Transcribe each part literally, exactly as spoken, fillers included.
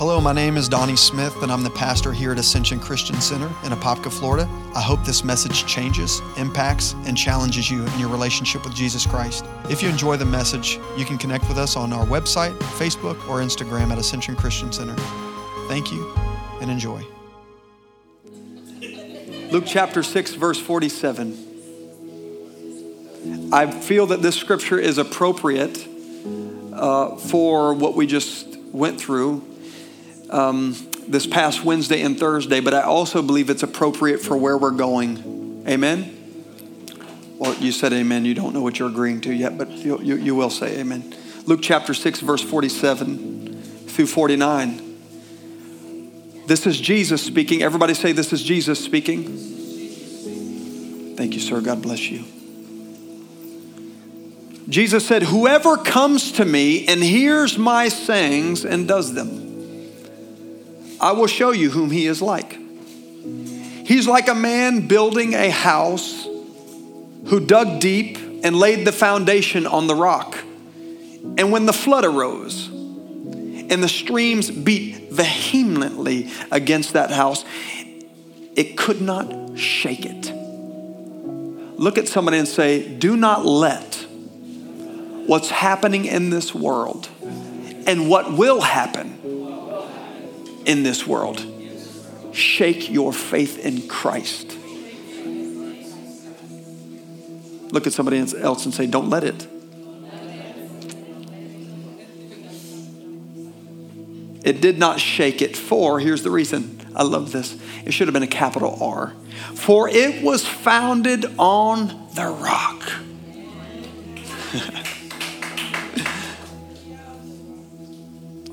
Hello, my name is Donnie Smith, and I'm the pastor here at Ascension Christian Center in Apopka, Florida. I hope this message changes, impacts, and challenges you in your relationship with Jesus Christ. If you enjoy the message, you can connect with us on our website, Facebook, or Instagram at Ascension Christian Center. Thank you, and enjoy. Luke chapter six, verse forty-seven. I feel that this scripture is appropriate uh, for what we just went through um, this past Wednesday and Thursday, but I also believe it's appropriate for where we're going. Amen? Well, you said amen. You don't know what you're agreeing to yet, but you, you, you will say amen. Luke chapter six, verse forty-seven through forty-nine. This is Jesus speaking. Everybody say, this is Jesus speaking. Thank you, sir. God bless you. Jesus said, whoever comes to me and hears my sayings and does them, I will show you whom he is like. He's like a man building a house who dug deep and laid the foundation on the rock. And when the flood arose and the streams beat vehemently against that house, it could not shake it. Look at somebody and say, do not let what's happening in this world and what will happen in this world shake your faith in Christ. Look at somebody else and say, don't let it. It did not shake it, for, here's the reason, I love this. It should have been a capital R. For it was founded on the rock.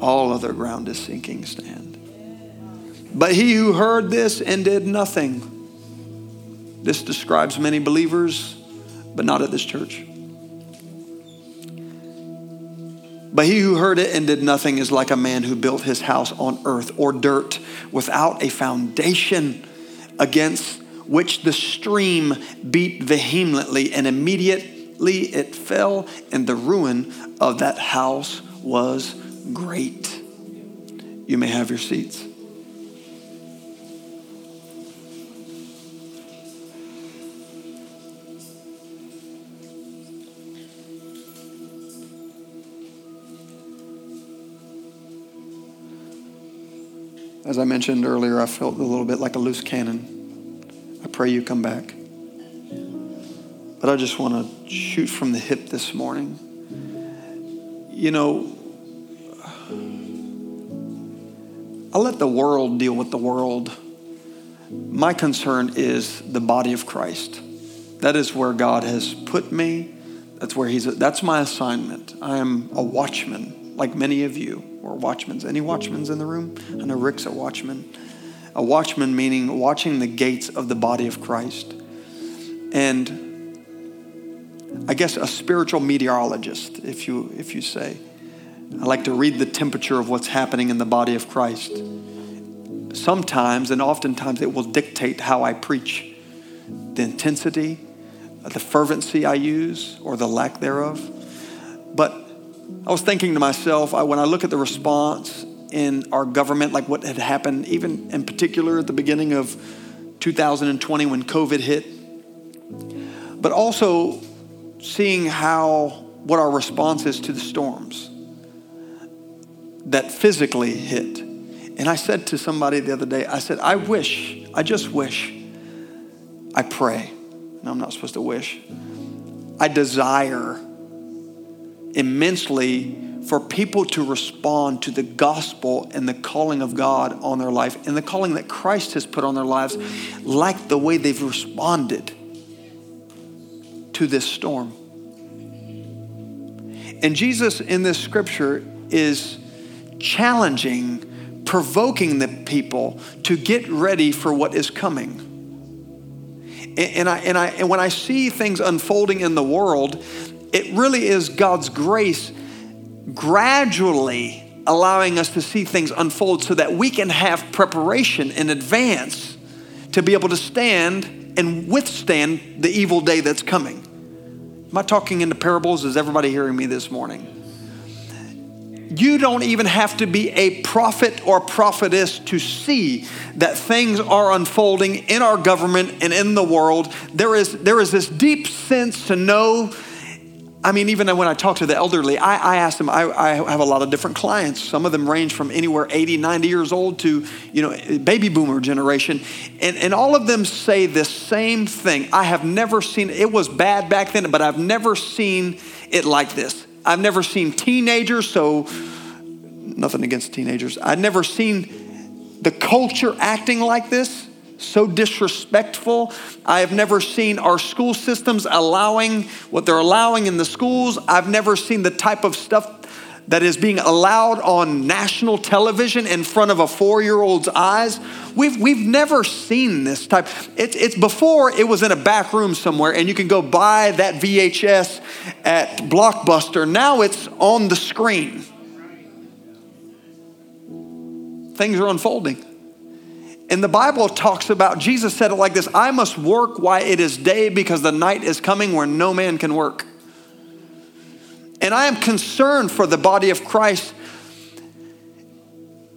All other ground is sinking sand. But he who heard this and did nothing. This describes many believers, but not at this church. But he who heard it and did nothing is like a man who built his house on earth or dirt without a foundation, against which the stream beat vehemently, and immediately it fell, and the ruin of that house was great. You may have your seats. As I mentioned earlier, I felt a little bit like a loose cannon. I pray you come back. But I just want to shoot from the hip this morning. You know, I let the world deal with the world. My concern is the body of Christ. That is where God has put me. That's where He's. That's my assignment. I am a watchman, like many of you. Or watchmen's. Any watchmen's in the room? I know Rick's a watchman. A watchman meaning watching the gates of the body of Christ. And I guess a spiritual meteorologist, if you if you say. I like to read the temperature of what's happening in the body of Christ. Sometimes and oftentimes it will dictate how I preach. The intensity, the fervency I use, or the lack thereof. But I was thinking to myself, I, when I look at the response in our government, like what had happened, even in particular at the beginning of two thousand twenty when COVID hit, but also seeing how, what our response is to the storms that physically hit. And I said to somebody the other day, I said, I wish, I just wish, I pray. No, I'm not supposed to wish. I desire immensely for people to respond to the gospel and the calling of God on their life and the calling that Christ has put on their lives, like the way they've responded to this storm. And Jesus in this scripture is challenging, provoking the people to get ready for what is coming. And I and I and when I see things unfolding in the world, it really is God's grace gradually allowing us to see things unfold so that we can have preparation in advance to be able to stand and withstand the evil day that's coming. Am I talking into parables? Is everybody hearing me this morning? You don't even have to be a prophet or prophetess to see that things are unfolding in our government and in the world. There is, there is this deep sense to know. I mean, even when I talk to the elderly, I, I ask them, I, I have a lot of different clients. Some of them range from anywhere eighty, ninety years old to, you know, baby boomer generation. And, and all of them say this same thing. I have never seen, it was bad back then, but I've never seen it like this. I've never seen teenagers, so nothing against teenagers. I've never seen the culture acting like this, so disrespectful. I have never seen our school systems allowing what they're allowing in the schools. I've never seen the type of stuff that is being allowed on national television in front of a four-year-old's eyes. We've we've never seen this type. It's it's before it was in a back room somewhere, and you can go buy that V H S at Blockbuster. Now it's on the screen. Things are unfolding. And the Bible talks about, Jesus said it like this, I must work while it is day because the night is coming where no man can work. And I am concerned for the body of Christ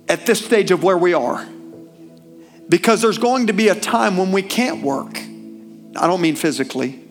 at this stage of where we are, because there's going to be a time when we can't work. I don't mean physically.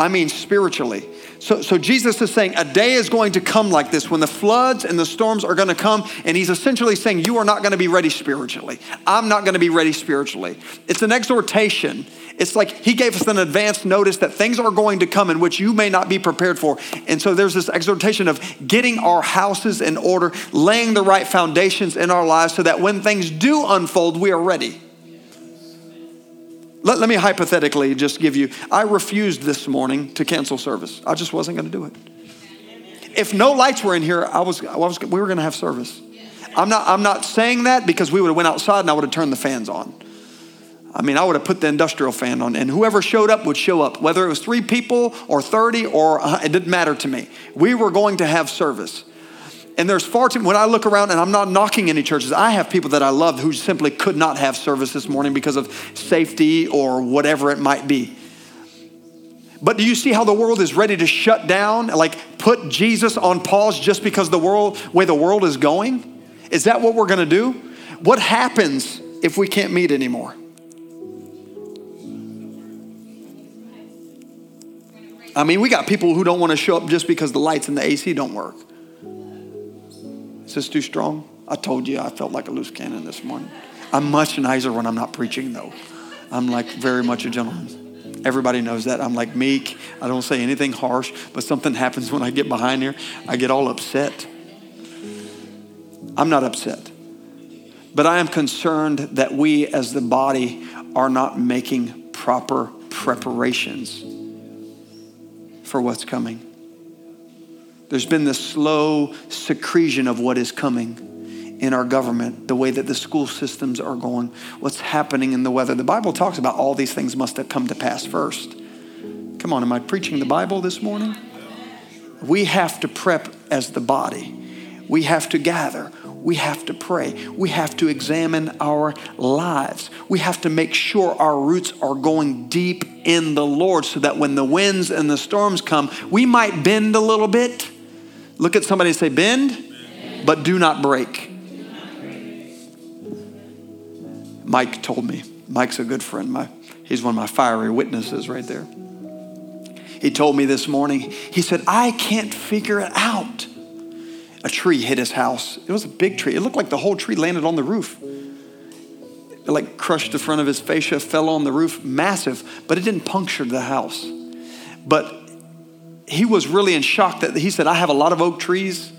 I mean spiritually. So, so Jesus is saying a day is going to come like this when the floods and the storms are going to come, and he's essentially saying you are not going to be ready spiritually. I'm not going to be ready spiritually. It's an exhortation. It's like he gave us an advance notice that things are going to come in which you may not be prepared for. And so there's this exhortation of getting our houses in order, laying the right foundations in our lives so that when things do unfold, we are ready. Let, let me hypothetically just give you, I refused this morning to cancel service. I just wasn't going to do it. If no lights were in here, I was, I was we were going to have service. I'm not, I'm not saying that because we would have went outside and I would have turned the fans on. I mean, I would have put the industrial fan on, and whoever showed up would show up, whether it was three people or thirty or uh, it didn't matter to me. We were going to have service. And there's far too, when I look around, and I'm not knocking any churches, I have people that I love who simply could not have service this morning because of safety or whatever it might be. But do you see how the world is ready to shut down, like put Jesus on pause just because the world, way the world is going? Is that what we're gonna do? What happens if we can't meet anymore? I mean, we got people who don't want to show up just because the lights and the A C don't work. Is this too strong? I told you I felt like a loose cannon this morning. I'm much nicer when I'm not preaching, though. I'm like very much a gentleman. Everybody knows that. I'm like meek. I don't say anything harsh, but something happens when I get behind here. I get all upset. I'm not upset, but I am concerned that we as the body are not making proper preparations for what's coming. There's been this slow secretion of what is coming in our government, the way that the school systems are going, what's happening in the weather. The Bible talks about all these things must have come to pass first. Come on, am I preaching the Bible this morning? We have to prep as the body. We have to gather. We have to pray. We have to examine our lives. We have to make sure our roots are going deep in the Lord so that when the winds and the storms come, we might bend a little bit. Look at somebody and say, bend, bend. But do not break. Do not break. Mike told me. Mike's a good friend. My, he's one of my fiery witnesses right there. He told me this morning, he said, I can't figure it out. A tree hit his house. It was a big tree. It looked like the whole tree landed on the roof. It like crushed the front of his fascia, fell on the roof, massive, but it didn't puncture the house. But he was really in shock that he said, I have a lot of oak trees.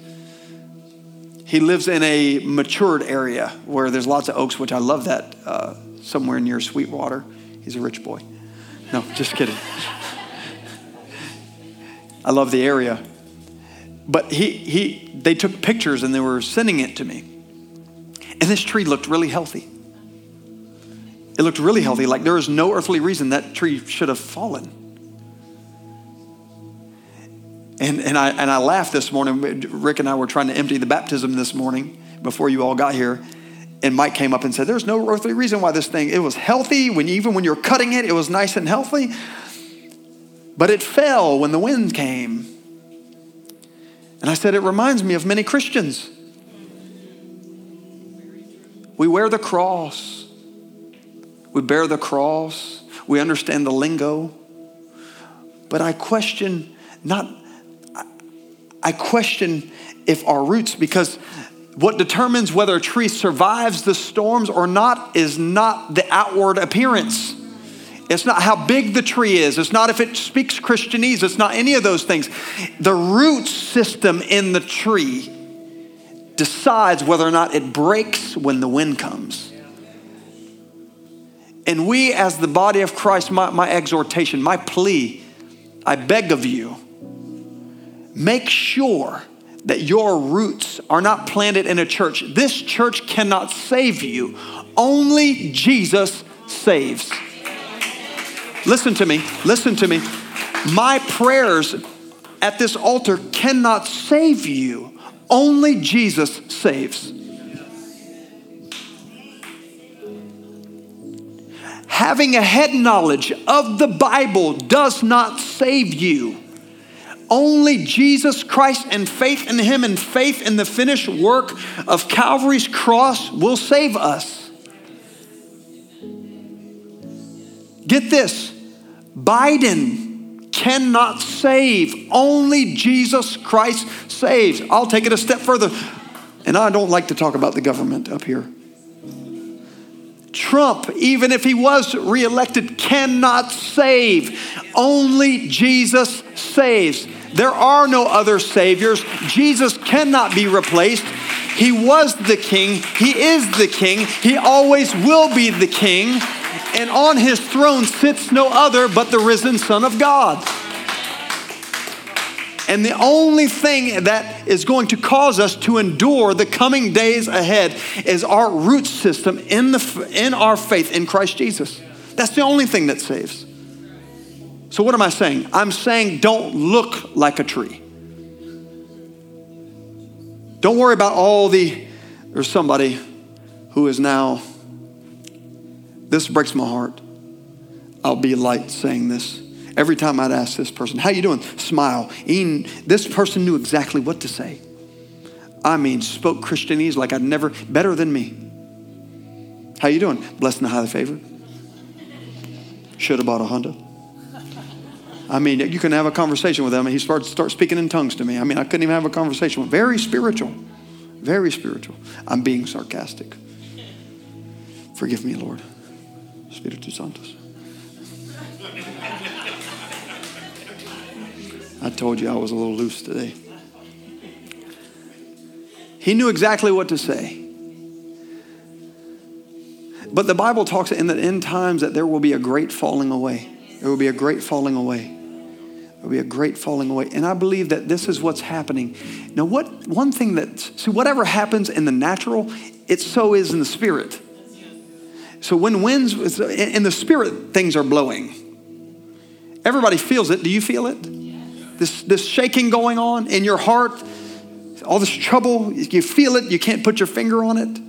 He lives in a matured area where there's lots of oaks, which I love that, uh, somewhere near Sweetwater. He's a rich boy. No, just kidding. I love the area. But he, he, they took pictures and they were sending it to me. And this tree looked really healthy. It looked really healthy. Like there is no earthly reason that tree should have fallen. And, and, I, and I laughed this morning. Rick and I were trying to empty the baptism this morning before you all got here. And Mike came up and said, there's no earthly reason why this thing, it was healthy. When even when you're cutting it, it was nice and healthy. But it fell when the wind came. And I said, it reminds me of many Christians. We wear the cross. We bear the cross. We understand the lingo. But I question not, I question if our roots, because what determines whether a tree survives the storms or not is not the outward appearance. It's not how big the tree is. It's not if it speaks Christianese. It's not any of those things. The root system in the tree decides whether or not it breaks when the wind comes. And we as the body of Christ, my, my exhortation, my plea, I beg of you, make sure that your roots are not planted in a church. This church cannot save you. Only Jesus saves. Listen to me, listen to me. My prayers at this altar cannot save you. Only Jesus saves. Having a head knowledge of the Bible does not save you. Only Jesus Christ and faith in him and faith in the finished work of Calvary's cross will save us. Get this, Biden cannot save. Only Jesus Christ saves. I'll take it a step further. And I don't like to talk about the government up here. Trump, even if he was reelected, cannot save. Only Jesus saves. There are no other saviors. Jesus cannot be replaced. He was the king. He is the king. He always will be the king. And on his throne sits no other but the risen Son of God. And the only thing that is going to cause us to endure the coming days ahead is our root system in the in our faith in Christ Jesus. That's the only thing that saves. So what am I saying? I'm saying don't look like a tree. Don't worry about all the, there's somebody who is now, this breaks my heart. I'll be light saying this. Every time I'd ask this person, how you doing? Smile. He, this person knew exactly what to say. I mean, spoke Christianese like I'd never, better than me. How you doing? Blessed and highly favored. Should have bought a Honda. I mean, you can have a conversation with him. And he starts start speaking in tongues to me. I mean, I couldn't even have a conversation with him. Very spiritual. Very spiritual. I'm being sarcastic. Forgive me, Lord. Spiritus Santus. I told you I was a little loose today. He knew exactly what to say. But the Bible talks in the end times that there will be a great falling away. There will be a great falling away. There will be a great falling away. And I believe that this is what's happening. Now, what one thing that, see, whatever happens in the natural, it so is in the spirit. So when winds, in the spirit, things are blowing. Everybody feels it. Do you feel it? Yes. This this shaking going on in your heart, all this trouble, you feel it. You can't put your finger on it.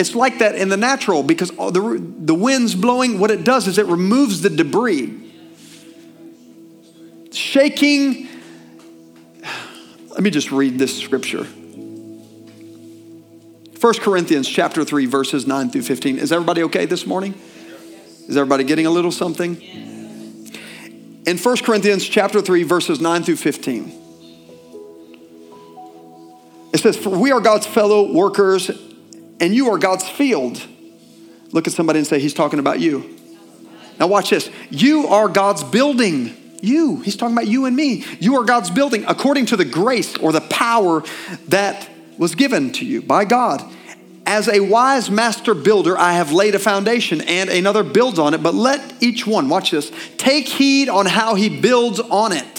It's like that in the natural because all the, the wind's blowing. What it does is it removes the debris. Shaking. Let me just read this scripture. First Corinthians chapter three, verses nine through fifteen. Is everybody okay this morning? Is everybody getting a little something? In First Corinthians chapter three, verses nine through fifteen, it says, "For we are God's fellow workers, and you are God's field." Look at somebody and say, he's talking about you. Now watch this. You are God's building. You. He's talking about you and me. You are God's building according to the grace or the power that was given to you by God. As a wise master builder, I have laid a foundation and another builds on it, but let each one, watch this, take heed on how he builds on it.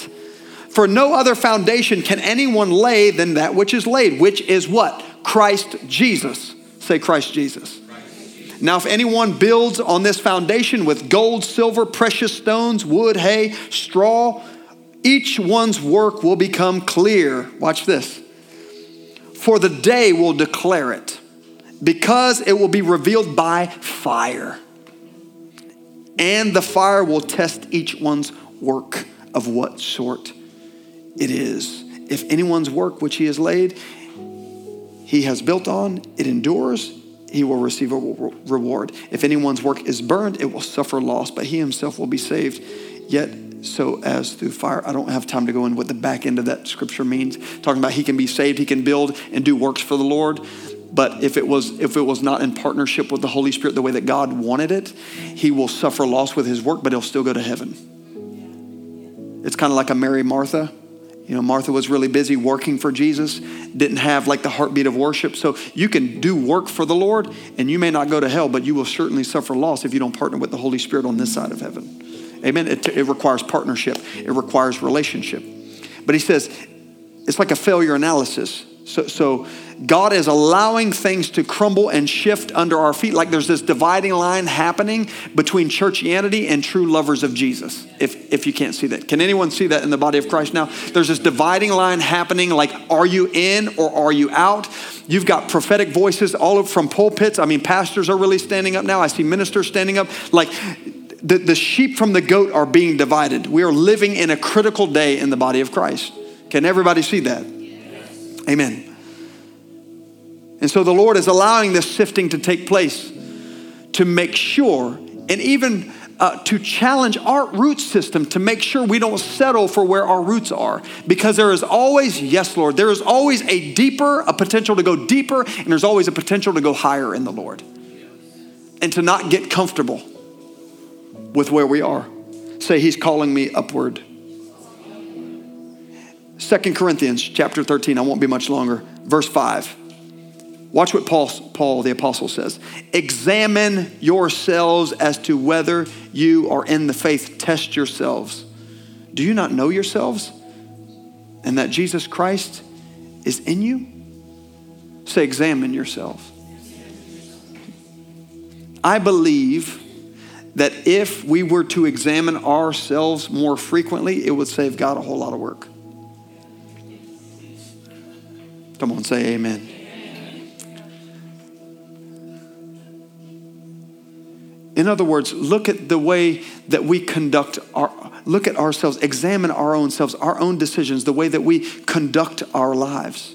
For no other foundation can anyone lay than that which is laid, which is what? Christ Jesus. Say Christ Jesus. Now, if anyone builds on this foundation with gold, silver, precious stones, wood, hay, straw, each one's work will become clear. Watch this. For the day will declare it, because it will be revealed by fire. And the fire will test each one's work of what sort it is. If anyone's work which he has laid, he has built on, it endures, he will receive a reward. If anyone's work is burned, it will suffer loss, but he himself will be saved, yet so as through fire. I don't have time to go into what the back end of that scripture means, talking about he can be saved, he can build and do works for the Lord. But if it was if it was not in partnership with the Holy Spirit the way that God wanted it, he will suffer loss with his work, but he'll still go to heaven. It's kind of like a Mary Martha. You know, Martha was really busy working for Jesus, didn't have like the heartbeat of worship. So you can do work for the Lord and you may not go to hell, but you will certainly suffer loss if you don't partner with the Holy Spirit on this side of heaven. Amen. It, it requires partnership. It requires relationship. But he says, it's like a failure analysis. So, so God is allowing things to crumble and shift under our feet. Like there's this dividing line happening between churchianity and true lovers of Jesus, if, if you can't see that. Can anyone see that in the body of Christ now? There's this dividing line happening, like, are you in or are you out? You've got prophetic voices all over from pulpits. I mean, pastors are really standing up now. I see ministers standing up. Like the, the sheep from the goat are being divided. We are living in a critical day in the body of Christ. Can everybody see that? Amen. And so the Lord is allowing this sifting to take place to make sure, and even uh, to challenge our root system, to make sure we don't settle for where our roots are. Because there is always, yes, Lord, there is always a deeper, a potential to go deeper, and there's always a potential to go higher in the Lord. And to not get comfortable with where we are. Say, he's calling me upward. Second Corinthians chapter thirteen, I won't be much longer, verse five. Watch what Paul, Paul the apostle says. Examine yourselves as to whether you are in the faith. Test yourselves. Do you not know yourselves? And that Jesus Christ is in you? Say, examine yourself. I believe that if we were to examine ourselves more frequently, it would save God a whole lot of work. Come on, say amen. Amen. In other words, look at the way that we conduct our, look at ourselves, examine our own selves, our own decisions, the way that we conduct our lives,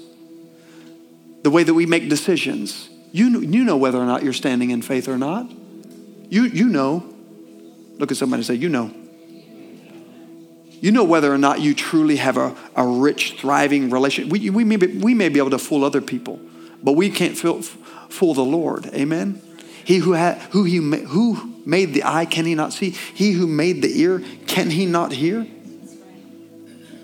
the way that we make decisions. You, you know whether or not you're standing in faith or not. You, you know. Look at somebody and say, you know. You know whether or not you truly have a, a rich, thriving relationship. We, we, may be, we may be able to fool other people, but we can't fool, fool the Lord. Amen? He who, had, who, he, who made the eye, can he not see? He who made the ear, can he not hear?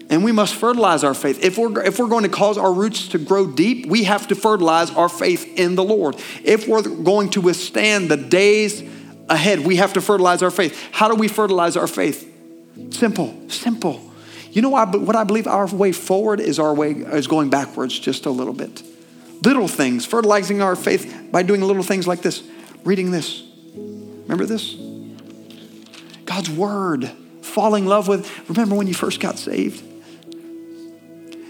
And we must fertilize our faith. If we're, if we're going to cause our roots to grow deep, we have to fertilize our faith in the Lord. If we're going to withstand the days ahead, we have to fertilize our faith. How do we fertilize our faith? Simple, simple. You know what I believe our way forward is our way is going backwards just a little bit. Little things, fertilizing our faith by doing little things like this. Reading this. Remember this? God's word. Fall in love with. Remember when you first got saved?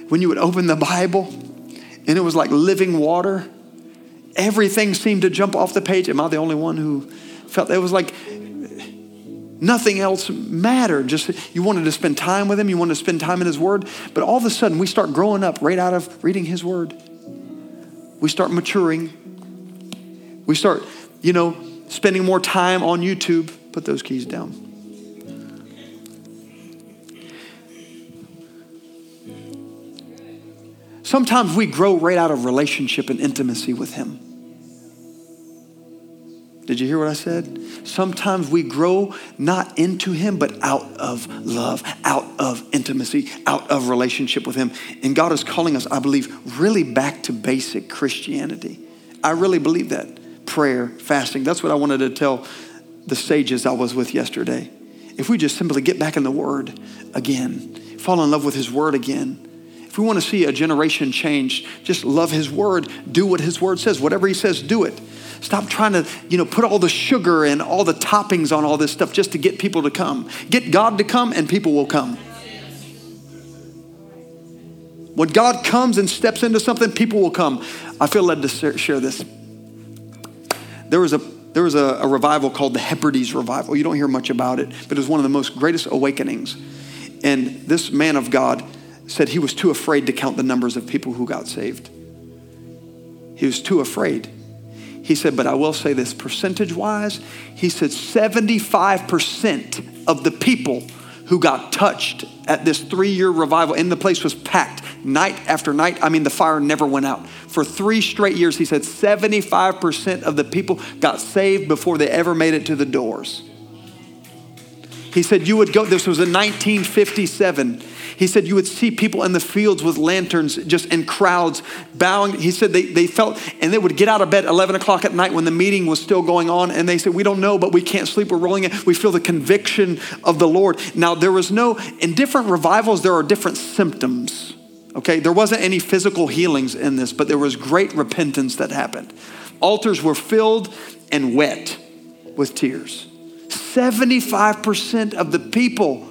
When you would open the Bible and it was like living water. Everything seemed to jump off the page. Am I the only one who felt it was like nothing else mattered? Just you wanted to spend time with him. You wanted to spend time in his word. But all of a sudden, we start growing up right out of reading his word. We start maturing. We start, you know, spending more time on YouTube. Put those keys down. Sometimes we grow right out of relationship and intimacy with him. Did you hear what I said? Sometimes we grow not into him, but out of love, out of intimacy, out of relationship with him. And God is calling us, I believe, really back to basic Christianity. I really believe that. Prayer, fasting. That's what I wanted to tell the sages I was with yesterday. If we just simply get back in the word again, fall in love with his word again. If we want to see a generation change, just love his word, do what his word says. Whatever he says, do it. Stop trying to, you know, put all the sugar and all the toppings on all this stuff just to get people to come. Get God to come and people will come. When God comes and steps into something, people will come. I feel led to share this. There was a there was a, a revival called the Hebrides Revival. You don't hear much about it, but it was one of the most greatest awakenings. And this man of God, said he was too afraid to count the numbers of people who got saved. He was too afraid. He said, but I will say this, percentage-wise, he said seventy-five percent of the people who got touched at this three-year revival, and the place was packed night after night. I mean, the fire never went out. For three straight years, he said seventy-five percent of the people got saved before they ever made it to the doors. He said you would go, this was in nineteen fifty-seven. He said you would see people in the fields with lanterns just in crowds bowing. He said they, they felt, and they would get out of bed eleven o'clock at night when the meeting was still going on. And they said, we don't know, but we can't sleep. We're rolling it. We feel the conviction of the Lord. Now there was no, in different revivals, there are different symptoms. Okay. There wasn't any physical healings in this, but there was great repentance that happened. Altars were filled and wet with tears. seventy-five percent of the people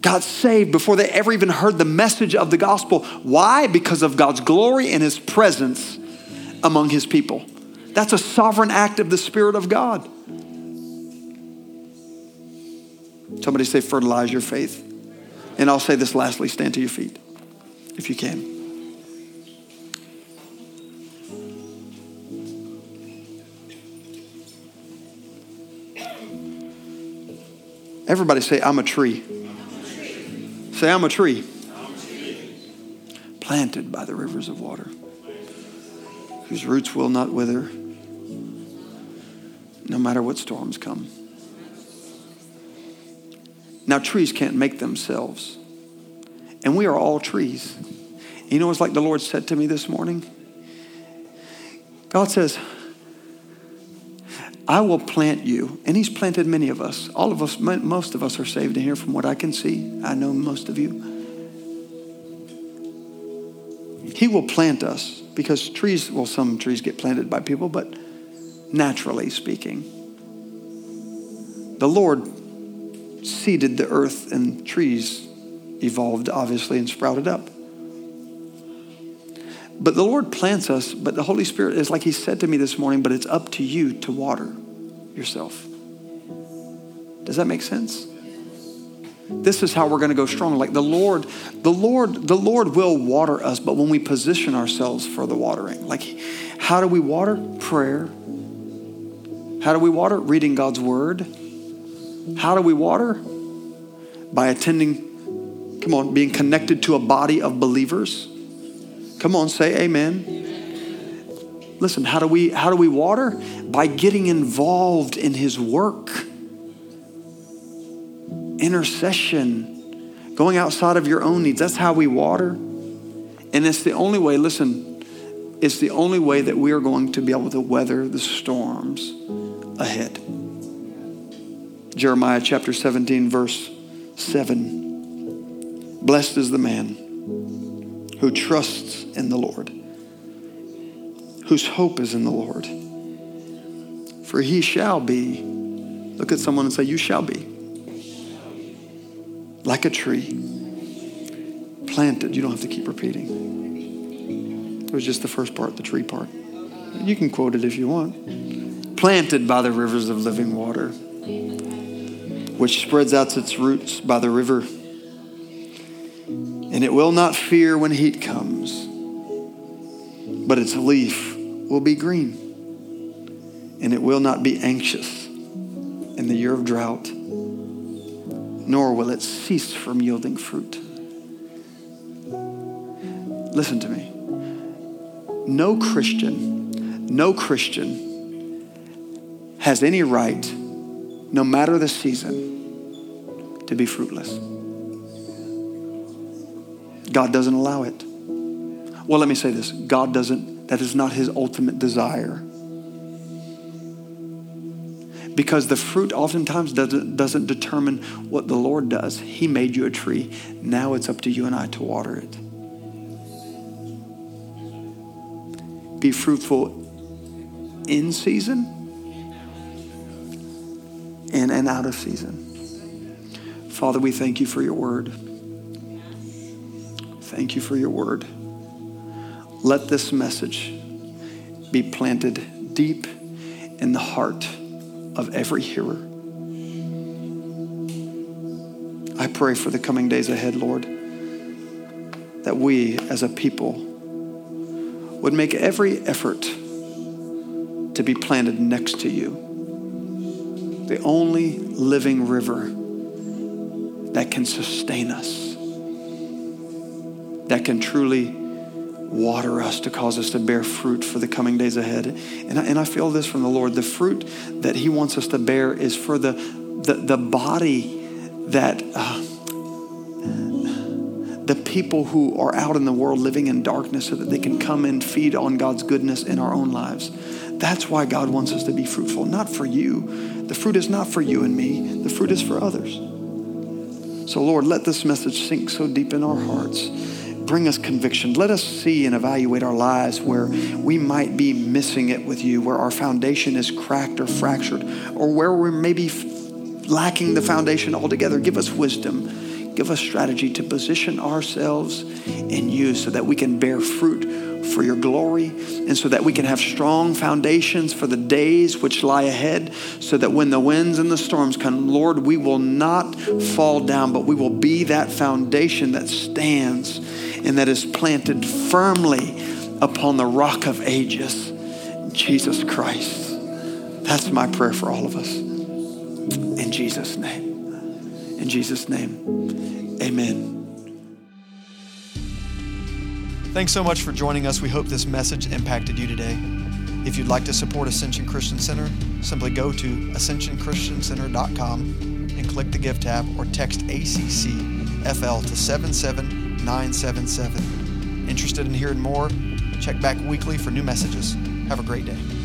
got saved before they ever even heard the message of the gospel. Why? Because of God's glory and his presence among his people. That's a sovereign act of the Spirit of God. Somebody say, fertilize your faith. And I'll say this lastly, stand to your feet if you can. Everybody say, I'm a tree. I'm a tree. Say, I'm a tree. I'm a tree. Planted by the rivers of water, whose roots will not wither, no matter what storms come. Now, trees can't make themselves. And we are all trees. You know, it's like the Lord said to me this morning. God says, I will plant you. And he's planted many of us. All of us, most of us are saved in here from what I can see. I know most of you. He will plant us because trees, well, some trees get planted by people, but naturally speaking, the Lord seeded the earth and trees evolved, obviously, and sprouted up. But the Lord plants us, but the Holy Spirit is like he said to me this morning, but it's up to you to water yourself. Does that make sense? This is how we're going to go strong. Like the Lord, the Lord, the Lord will water us, but when we position ourselves for the watering, like how do we water? Prayer. How do we water? Reading God's word. How do we water? By attending, come on, being connected to a body of believers. Come on, say amen. Amen. Listen, how do we how do we water? By getting involved in his work. Intercession, going outside of your own needs. That's how we water. And it's the only way, listen, it's the only way that we are going to be able to weather the storms ahead. Jeremiah chapter seventeen, verse seven. Blessed is the man who trusts in the Lord, whose hope is in the Lord. For he shall be, look at someone and say, you shall be like a tree planted. You don't have to keep repeating. It was just the first part, the tree part. You can quote it if you want. Planted by the rivers of living water, which spreads out its roots by the river. And it will not fear when heat comes, but its leaf will be green, and it will not be anxious in the year of drought, nor will it cease from yielding fruit. Listen to me. No Christian, no Christian has any right, no matter the season, to be fruitless. God doesn't allow it. Well, let me say this. God doesn't, that is not his ultimate desire. Because the fruit oftentimes doesn't, doesn't determine what the Lord does. He made you a tree. Now it's up to you and I to water it. Be fruitful in season and, and out of season. Father, we thank you for your word. Thank you for your word. Let this message be planted deep in the heart of every hearer. I pray for the coming days ahead, Lord. that we as a people would make every effort to be planted next to you, the only living river that can sustain us, that can truly water us to cause us to bear fruit for the coming days ahead. And I, and I feel this from the Lord. The fruit that he wants us to bear is for the, the, the body that... Uh, the people who are out in the world living in darkness so that they can come and feed on God's goodness in our own lives. That's why God wants us to be fruitful, not for you. The fruit is not for you and me. The fruit is for others. So Lord, let this message sink so deep in our hearts. Bring us conviction. Let us see and evaluate our lives where we might be missing it with you, where our foundation is cracked or fractured, or where we're maybe lacking the foundation altogether. Give us wisdom. Give us strategy to position ourselves in you so that we can bear fruit for your glory and so that we can have strong foundations for the days which lie ahead so that when the winds and the storms come, Lord, we will not fall down, but we will be that foundation that stands and that is planted firmly upon the rock of ages, Jesus Christ. That's my prayer for all of us. In Jesus' name. In Jesus' name, amen. Thanks so much for joining us. We hope this message impacted you today. If you'd like to support Ascension Christian Center, simply go to ascension christian center dot com and click the Give tab or text A C C F L to seven seven nine seven seven. Interested in hearing more? Check back weekly for new messages. Have a great day.